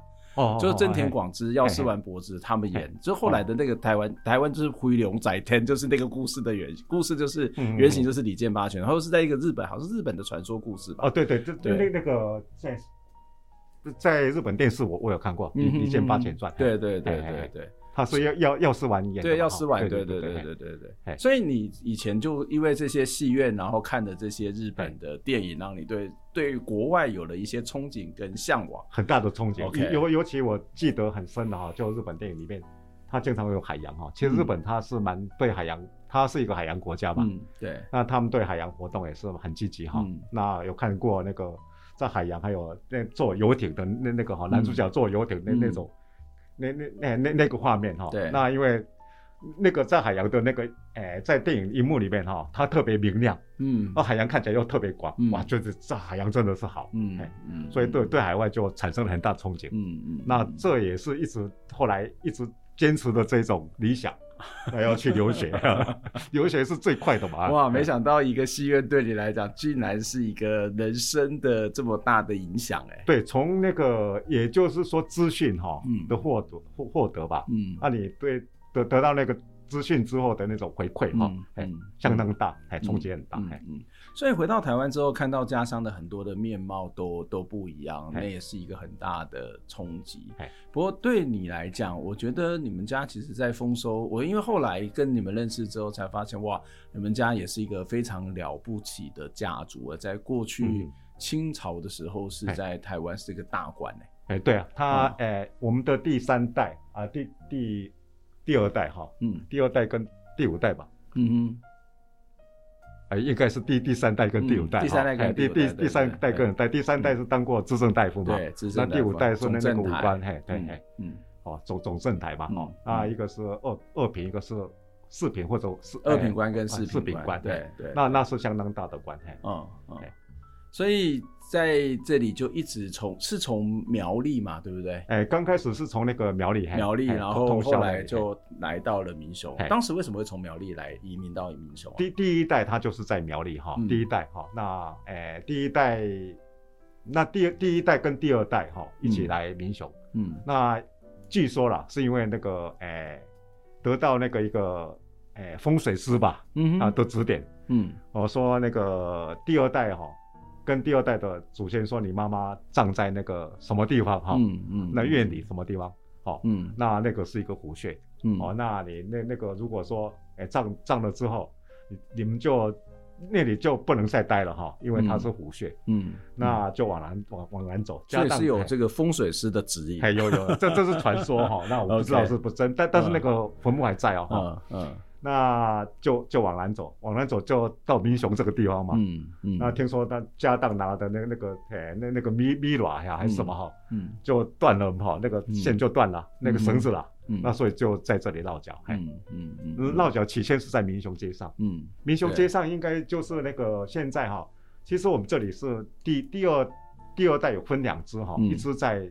就是真田广之、药师丸博子他们演，就后来的那个台湾就是灰龙载天，就是那个故事的故事就是原型就是李建八拳，然后是在一个日本，好像是日本的传说故事吧。对，那个在日本电视我有看过《李建八拳传》，对。他说药师丸演的，对，药师丸，对。所以你以前就因为这些戏院，然后看的这些日本的电影，让你对国外有了一些憧憬跟向往，很大的憧憬。尤其我记得很深的哈，就日本电影里面，它经常有海洋哈。其实日本它是蛮对海洋，它是一个海洋国家嘛。对。那他们对海洋活动也是很积极哈。那有看过那个在海洋还有那坐游艇的那个哈，男主角坐游艇那种。那个画面哈，那因为那个在海洋的那个在电影荧幕里面哈，它特别明亮，海洋看起来又特别广，哇，就是这海洋真的是好，所以对海外就产生了很大憧憬，那这也是一直后来一直坚持的这种理想。还要去留学，留学是最快的嘛！哇，没想到一个戏院对你来讲，竟然是一个人生的这么大的影响哎。对，从那个也就是说资讯哈的获得吧，那你对得到那个资讯之后的那种回馈哈，相当大，冲击很大，所以回到台湾之后，看到家乡的很多的面貌都不一样，那也是一个很大的冲击。不过对你来讲，我觉得你们家其实在丰收，我因为后来跟你们认识之后才发现，哇，你们家也是一个非常了不起的家族，在过去清朝的时候是在台湾是一个大官对啊，他我们的第3代啊，第二代哈，第2代跟第5代吧，应该是第三代跟第五代，第三代跟第三代是当过资政大夫嘛，对，那第五代是那个武官，嘿，对，嗯，哦，总政台嘛，哦，啊，一个是二品，一个是四品或者二品官跟四品官，对，那是相当大的官，嘿，嗯，所以在这里就一直从苗栗嘛，对不对？哎，刚开始是从那个苗栗，然后后来就来到了民雄。当时为什么会从苗栗来移民到民雄？第一代他就是在苗栗哈，第一代哈，那第一代，那第一代跟第二代哈一起来民雄，嗯，那据说啦，是因为那个得到那个一个风水师吧，嗯啊的指点，嗯，我说那个第二代哈。跟第二代的祖先说，你妈妈葬在那个什么地方哈？那院里什么地方？好，那个是一个虎穴。哦，那你那个如果说，葬了之后，你们就那里就不能再待了哈，因为它是虎穴。嗯，那就往南走。所以是有这个风水师的指引。有，这是传说哈。那我不知道是不真，但是那个坟墓还在哦。嗯。那就往南走就到民雄这个地方嘛。那听说他家当拿的那个米瓦呀还是什么哈，就断了哈，那个线就断了，那个绳子啦。那所以就在这里落脚。落脚起先是在民雄街上。民雄街上应该就是那个现在哈，其实我们这里是第二代有分两支哈，一支在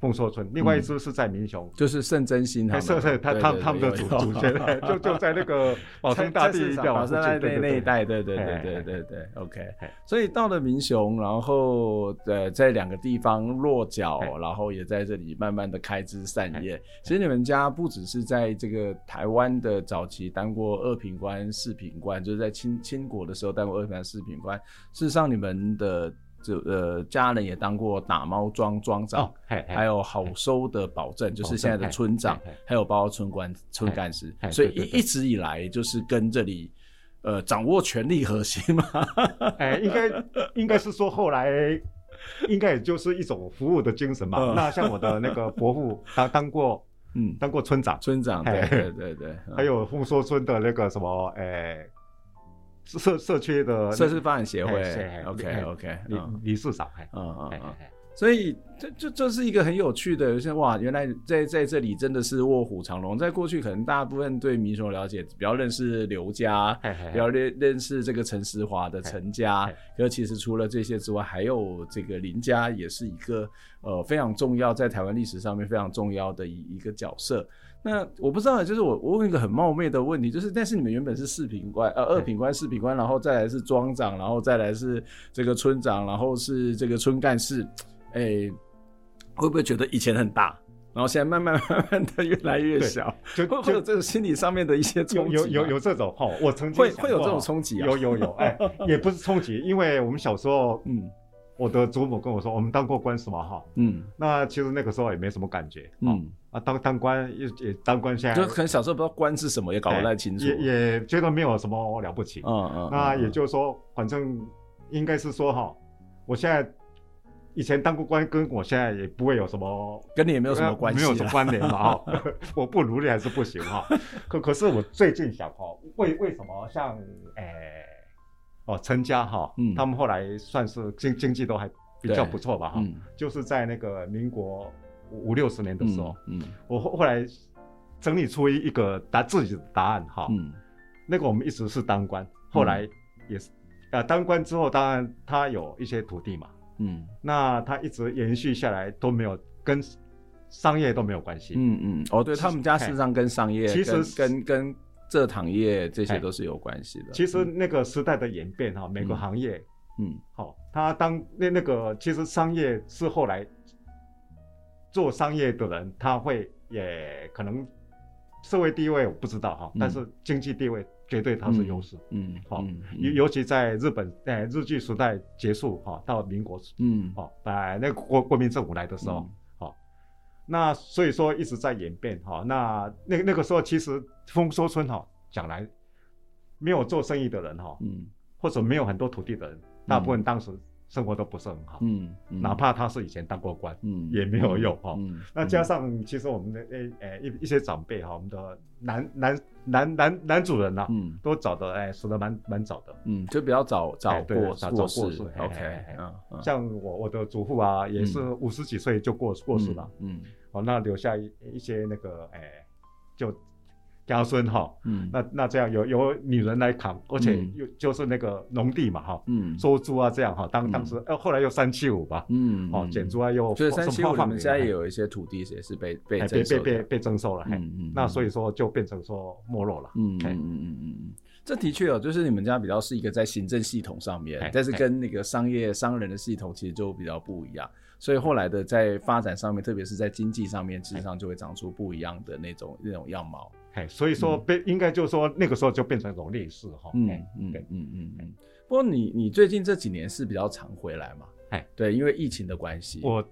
丰收村，另外一支是在民雄，就是圣真心他们的祖先就在那个保生大帝那一带，对 OK。 所以到了民雄，然后在两个地方落脚，然后也在这里慢慢的开枝散叶。其实你们家不只是在这个台湾的早期当过二品官四品官，就是在清国的时候当过二品官四品官，事实上你们的家人也当过打猫庄长、哦、还有好收的保证，就是现在的村长，还有包括村干事，所以一直以来就是跟这里掌握权力核心嘛。应该是说后来应该也就是一种服务的精神嘛。那像我的那个伯父当过村长，对，还有丰收村的那个什么社区的社区发展协会 ，OK， 理事长，所以这是一个很有趣的，像哇，原来在这里真的是卧虎藏龙。在过去可能大部分对民雄了解，比较认识刘家，比较认识这个陈石华的陈家，可是其实除了这些之外，还有这个林家也是一个非常重要，在台湾历史上面非常重要的一个角色。那我不知道，就是我问一个很冒昧的问题，就是但是你们原本是二品官四品官，然后再来是庄长，然后再来是这个村长，然后是这个村干事，会不会觉得以前很大，然后现在慢慢的越来越小，会有这种心理上面的一些冲击？有这种哈，我曾经会有这种冲击啊，有，也不是冲击，因为我们小时候我的祖母跟我说，我们当过官什么哈，那其实那个时候也没什么感觉，当官也当官，现在就可能小时候不知道官是什么，也搞不太清楚，也觉得没有什么了不起，那也就是说，反正应该是说哈，我现在以前当过官，跟我现在也不会有什么，跟你也没有什么关系，没有什么关联嘛哈，我不努力还是不行哈，可是我最近想哈，为什么像陈家哈，他们后来算是经济都还比较不错吧哈，就是在那个民国50-60年的时候，我后来整理出一个自己的答案哈，那个我们一直是当官，后来也是当官之后，当然他有一些土地嘛，那他一直延续下来都没有跟商业都没有关系，对，他们家事实上跟商业其实跟蔗糖业这些都是有关系的。其实那个时代的演变哈，每个行业，他当那个其实商业是后来做商业的人，他会也可能社会地位我不知道哈，但是经济地位绝对他是优势，尤其在日本日据时代结束哈，到民国，那个国民政府来的时候。那所以说一直在演变哈，那个时候其实丰收村哈，讲来没有做生意的人哈，或者没有很多土地的人，大部分当时生活都不是很好，哪怕他是以前当过官，也没有用哈。那加上其实我们的一些长辈哈，我们的男主人呐，都找的死的蛮早的，就比较早过世。OK， 像我的祖父啊，也是50几岁就过世了，那留下一些那个就家孙哈，那这样有女人来扛，而且就是那个农地嘛哈，收租啊这样哈，当时后来又375吧，减租啊又，所以375我们家也有一些土地也是被征收了，那所以说就变成说没落了，这的确就是你们家比较是一个在行政系统上面，但是跟那个商人的系统其实就比较不一样，所以后来的在发展上面，特别是在经济上面，事实上就会长出不一样的那种样貌。所以说应该就是说那个时候就变成一种劣势哈。不过你最近这几年是比较常回来嘛？对，因为疫情的关系。我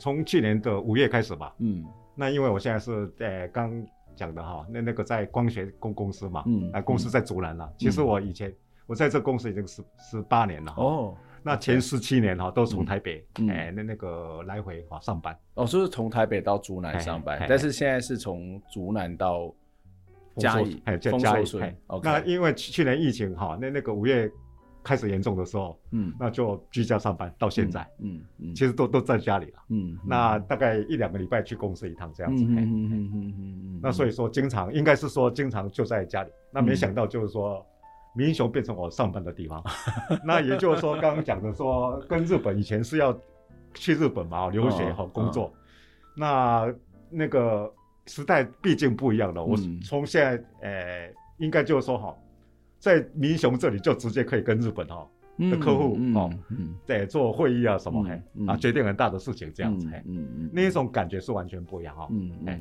从去年的5月开始吧。那因为我现在是刚讲的哈，那个在光学公司嘛，公司在竹南啦。其实我以前我在这公司已经18年了哈。哦。那前17年哈都从台北那个来回哈上班。哦，就是从台北到竹南上班，但是现在是从竹南到嘉义，丰收水。那因为去年疫情哈，那个5月开始严重的时候，那就居家上班到现在，其实都在家里了，那大概1-2个礼拜去公司一趟这样子，那所以说经常应该是说经常就在家里，那没想到就是说。民雄变成我上班的地方，那也就是说，刚刚讲的说，跟日本以前是要去日本嘛，留学和工作，那个时代毕竟不一样了。我从现在应该就是说哈，在民雄这里就直接可以跟日本哈的客户在做会议啊什么决定很大的事情这样子，那一种感觉是完全不一样哈。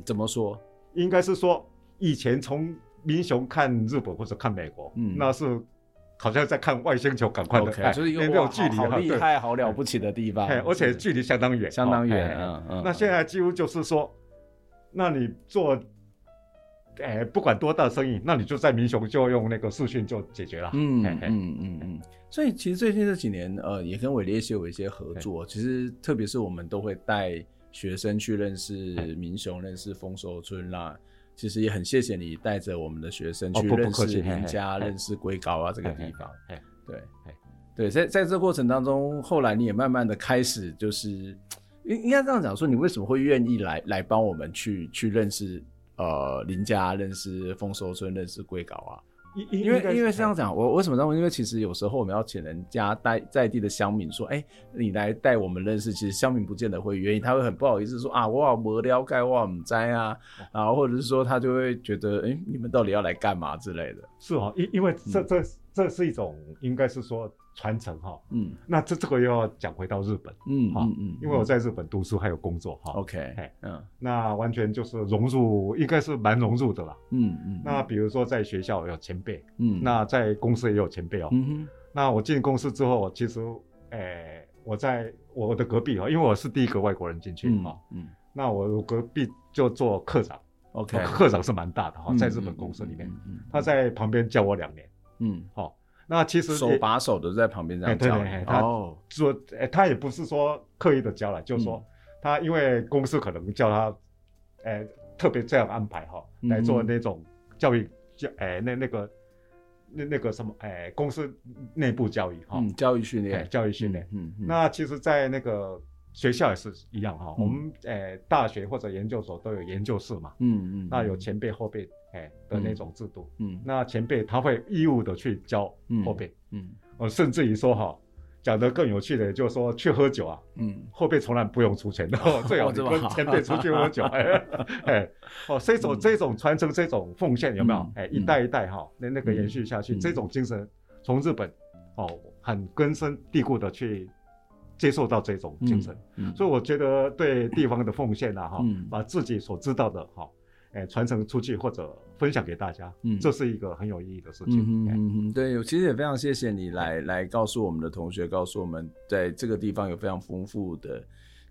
怎么说？应该是说以前从。民雄看日本或者看美国，那是好像在看外星球，赶快的，就是一个距离好厉害、好了不起的地方，而且距离相当远。那现在几乎就是说，那你做，不管多大的生意，那你就在民雄就用那个视讯就解决了。所以其实最近这几年，也跟伟烈有一些合作，其实特别是我们都会带学生去认识民雄、认识丰收村啦。其实也很谢谢你带着我们的学生去认识林家、认识龟高啊这个地方。对，在这过程当中，后来你也慢慢的开始，就是应该这样讲说，你为什么会愿意来帮我们去认识林家、认识丰收村、认识龟高啊？因为这样讲，我为什么这样？因为其实有时候我们要请人家在地的乡民说，你来带我们认识，其实乡民不见得会愿意，他会很不好意思说啊，我没了解，我不知道啊，然后或者是说他就会觉得，你们到底要来干嘛之类的。是哦，因为这是一种应该是说传承哈，那这个又要讲回到日本，因为我在日本读书还有工作哈 ，OK， 那完全就是融入，应该是蛮融入的啦，那比如说在学校有前辈，那在公司也有前辈哦，那我进公司之后，其实我在我的隔壁哈，因为我是第一个外国人进去哈，那我隔壁就做课长 ，OK， 课长是蛮大的哈，在日本公司里面，他在旁边教我2年，好。那其实手把手的在旁边这样教，他也不是说刻意的教了，就是说他因为公司可能叫他，特别这样安排哈，来做那种教育，那个什么，公司内部教育哈，教育训练。那其实，在那个学校也是一样哈，我们大学或者研究所都有研究室嘛，那有前辈后辈。的那种制度，那前辈他会义务的去教后辈，甚至于说哈，讲得更有趣的，就是说去喝酒啊，后辈从来不用出钱的，最好你跟前辈出去喝酒，这种传承，这种奉献有没有？一代一代哈，那个延续下去，这种精神从日本很根深蒂固的去接受到这种精神，所以我觉得对地方的奉献啊哈，把自己所知道的哈。传承出去或者分享给大家，这是一个很有意义的事情。对，其实也非常谢谢你来告诉我们的同学，告诉我们在这个地方有非常丰富的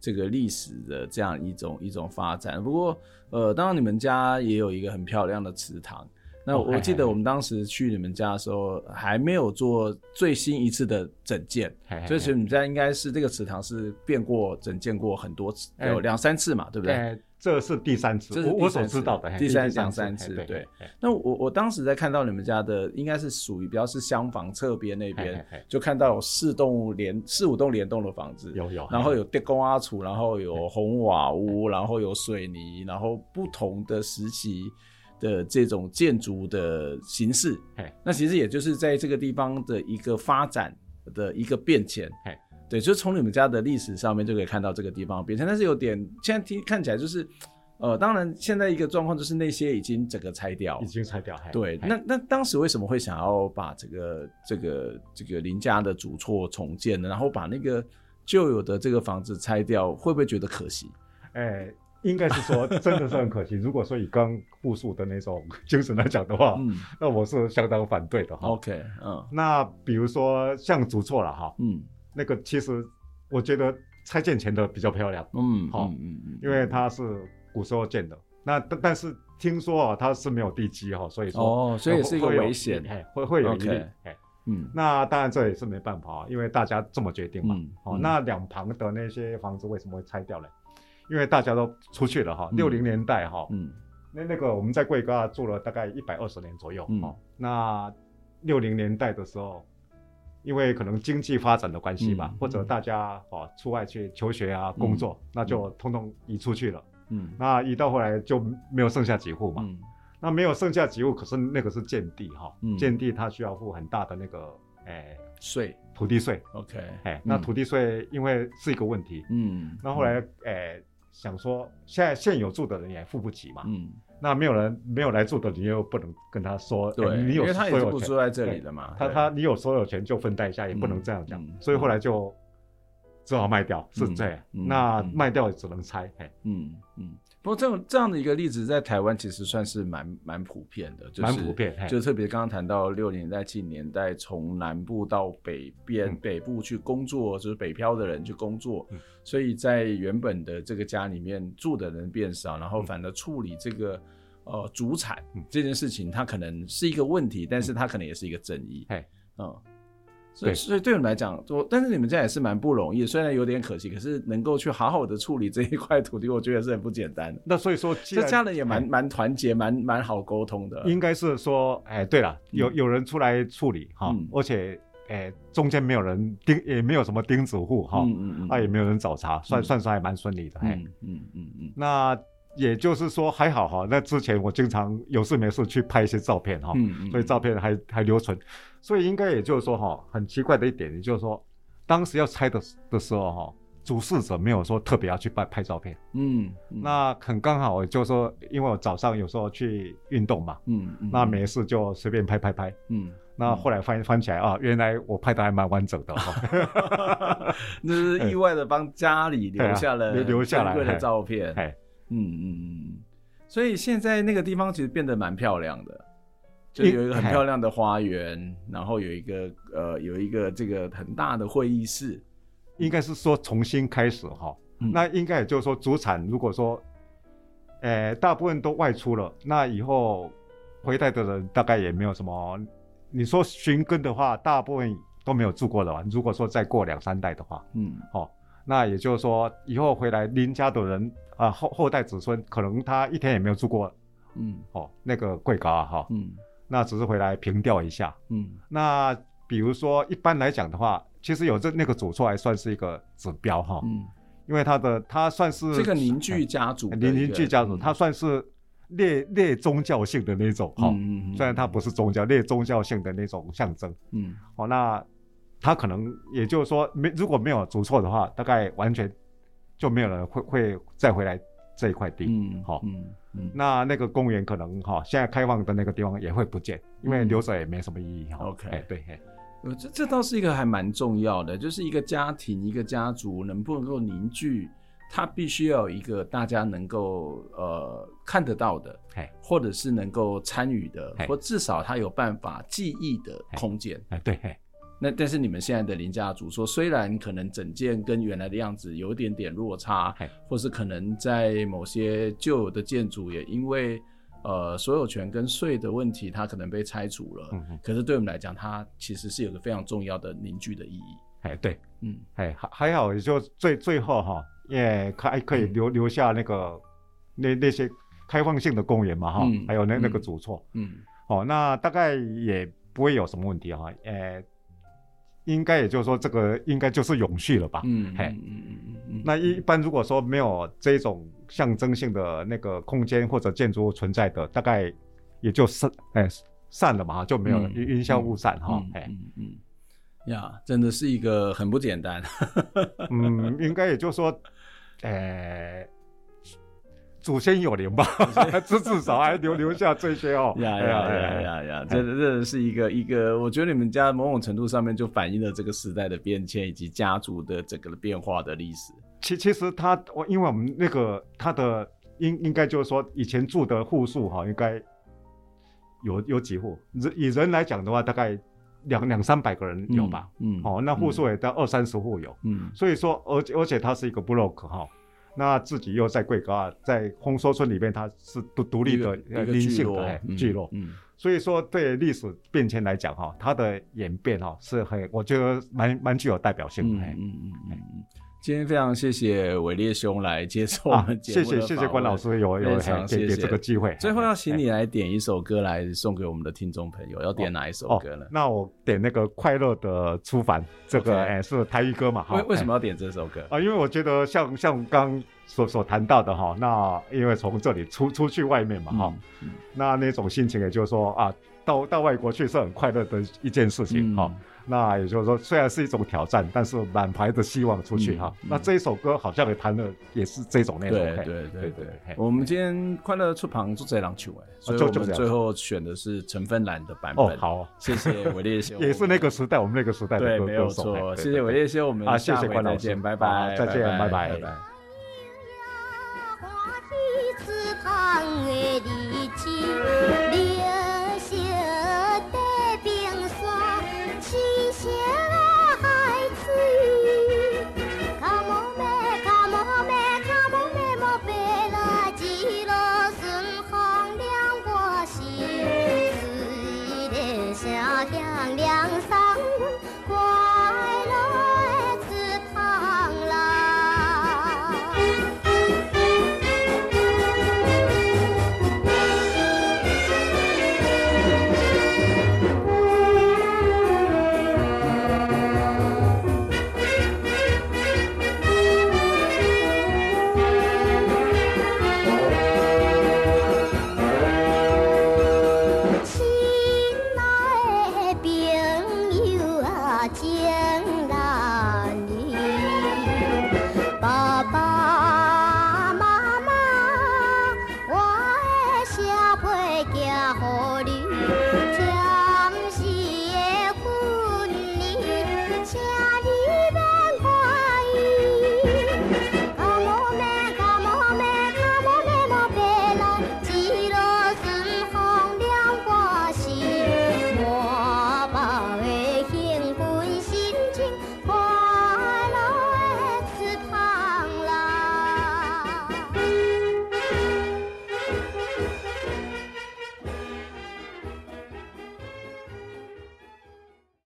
这个历史的这样一种发展。不过，当然你们家也有一个很漂亮的祠堂，那我记得我们当时去你们家的时候还没有做最新一次的整建，所以你们家应该是这个祠堂是变过整建过很多次，有2-3次嘛，对不对？这是第三次，我所知道的第三次。对，那我当时在看到你们家的应该是属于比较是厢房侧边那边，就看到有4-5栋联动的房子，有，然后有电工阿楚，然后有红瓦屋，然后有水泥，然后不同的时期的这种建筑的形式，那其实也就是在这个地方的一个发展的一个变迁。对，就从你们家的历史上面就可以看到这个地方变迁，但是有点现在看起来就是，当然现在一个状况就是那些已经整个拆掉，对，那当时为什么会想要把这个林家的主厝重建呢？然后把那个旧有的这个房子拆掉，会不会觉得可惜？应该是说真的是很可惜。如果说以刚复述的那种精神来讲的话，那我是相当反对的哈。OK， 那比如说像主厝了哈，那个其实我觉得拆建前的比较漂亮，因为它是古时候建的，那但是听说它是没有地基所以说所以是一个危险，会有疑虑，那当然这也是没办法，因为大家这么决定嘛，那两旁的那些房子为什么会拆掉呢？因为大家都出去了60年代那个我们在贵哥住了大概120年左右，那60年代的时候，因为可能经济发展的关系吧，或者大家出外去求学工作，那就通通移出去了，那移到后来就没有剩下几户嘛，那没有剩下几户，可是那个是建地建地它需要付很大的那个税，土地税。OK， 那土地税因为是一个问题，那后来想说现在现有住的人也付不起嘛，那没有来住的你又不能跟他说，对，你有所有权，因为他也是不住在这里的嘛，你有所有权就分担一下，也不能这样讲，所以后来就只好卖掉，是这样，那卖掉也只能拆，不过这样的一个例子在台湾其实算是蛮普遍的，就是蛮普遍，就特别刚刚谈到60年代、70年代从南部到北部去工作，就是北漂的人去工作，所以在原本的这个家里面住的人变少，然后反而处理这个主产这件事情，它可能是一个问题，但是它可能也是一个争议，所以对你们来讲，但是你们家也是蛮不容易的，虽然有点可惜，可是能够去好好的处理这一块土地，我觉得是很不简单的。那所以说这家人也蛮团结，蛮好沟通的，应该是说对了，有人出来处理而且中间没有人也没有什么钉子户也没有人找茬，算是还蛮顺利的。那也就是说还好那之前我经常有事没事去拍一些照片所以照片还留存，所以应该也就是说很奇怪的一点，也就是说当时要拆的时候主事者没有说特别要去拍照片，那很刚好，就是说因为我早上有时候去运动嘛，那没事就随便拍，那后来翻起来原来我拍的还蛮完整的那是意外的帮家里留下了珍贵的照片，所以现在那个地方其实变得蛮漂亮的，就有一个很漂亮的花园，然后有一个这个很大的会议室，应该是说重新开始那应该也就是说主产如果说大部分都外出了，那以后回来的人大概也没有什么，你说寻根的话大部分都没有住过了，如果说再过2-3代的话那也就是说以后回来林家的人后代子孙可能他一天也没有住过那个贵高那只是回来凭吊一下那比如说一般来讲的话，其实有那个主厝还算是一个指标因为他算是这个凝聚家族，他算是列宗教性的那种虽然他不是宗教，列宗教性的那种象征那他可能也就是说如果没有主厝的话，大概完全就没有人会再回来这一块地那个公园可能现在开放的那个地方也会不见，因为留着也没什么意义这倒是一个还蛮重要的，就是一个家庭一个家族能不能够凝聚，它必须要有一个大家能够看得到的，或者是能够参与的，或至少它有办法记忆的空间。那但是你们现在的林家主厝虽然可能整件跟原来的样子有一点点落差，或是可能在某些旧有的建筑也因为所有权跟税的问题它可能被拆除了，可是对我们来讲它其实是有个非常重要的凝聚的意义。哎，对，嗯，哎，还好，也就最后哈，也可以留下那个那些开放性的公园嘛哈，还有那个主厝，嗯，哦，那大概也不会有什么问题哈，应该也就是说这个应该就是永续了吧，嗯，嘿，那一般如果说没有这种象征性的那个空间或者建筑物存在的，大概也就散了嘛，就没有云消雾散哈，哎，嗯。呀、yeah, 真的是一个很不简单、嗯、应该也就是说祖先有灵吧至少还留下这些哦。呀这真的是一个我觉得你们家某种程度上面就反映了这个时代的变迁以及家族的这个变化的历史。其实他因为我们那个他的应该就是说以前住的户数哈、哦、应该有几户，以人来讲的话大概200-300个人有吧，嗯，好、嗯哦，那户数也到20-30户有，嗯，所以说，而且它是一个 block 哈、哦，那自己又在贵高，在丰收村里面，它是独立的灵性的聚落、嗯嗯，所以说对历史变迁来讲哈、哦，它的演变哈、哦、是很，我觉得蛮具有代表性的，嗯。今天非常谢谢伟烈兄来接受我们节目的访问、啊、谢谢关老师有给这个机会。最后要请你来点一首歌来送给我们的听众朋友、要点哪一首歌呢？那我点那个快乐的出版，这个、okay. 是台语歌嘛。为什么要点这首歌、因为我觉得像刚所谈到的哈，那因为从这里出去外面嘛哈、嗯，那种心情也就是说啊，到外国去是很快乐的一件事情哈。那也就是说虽然是一种挑战，但是满怀的希望出去哈、那这一首歌好像也谈了也是这种内容。对，我们今天快乐出旁做这两曲，所以我们最后选的是陈芬兰的版本。哦，好，谢谢伟烈兄也是那个时代，我们那个时代的歌手。对，没有错，谢谢伟烈兄，我们下回再见，拜拜，再见，拜拜。姐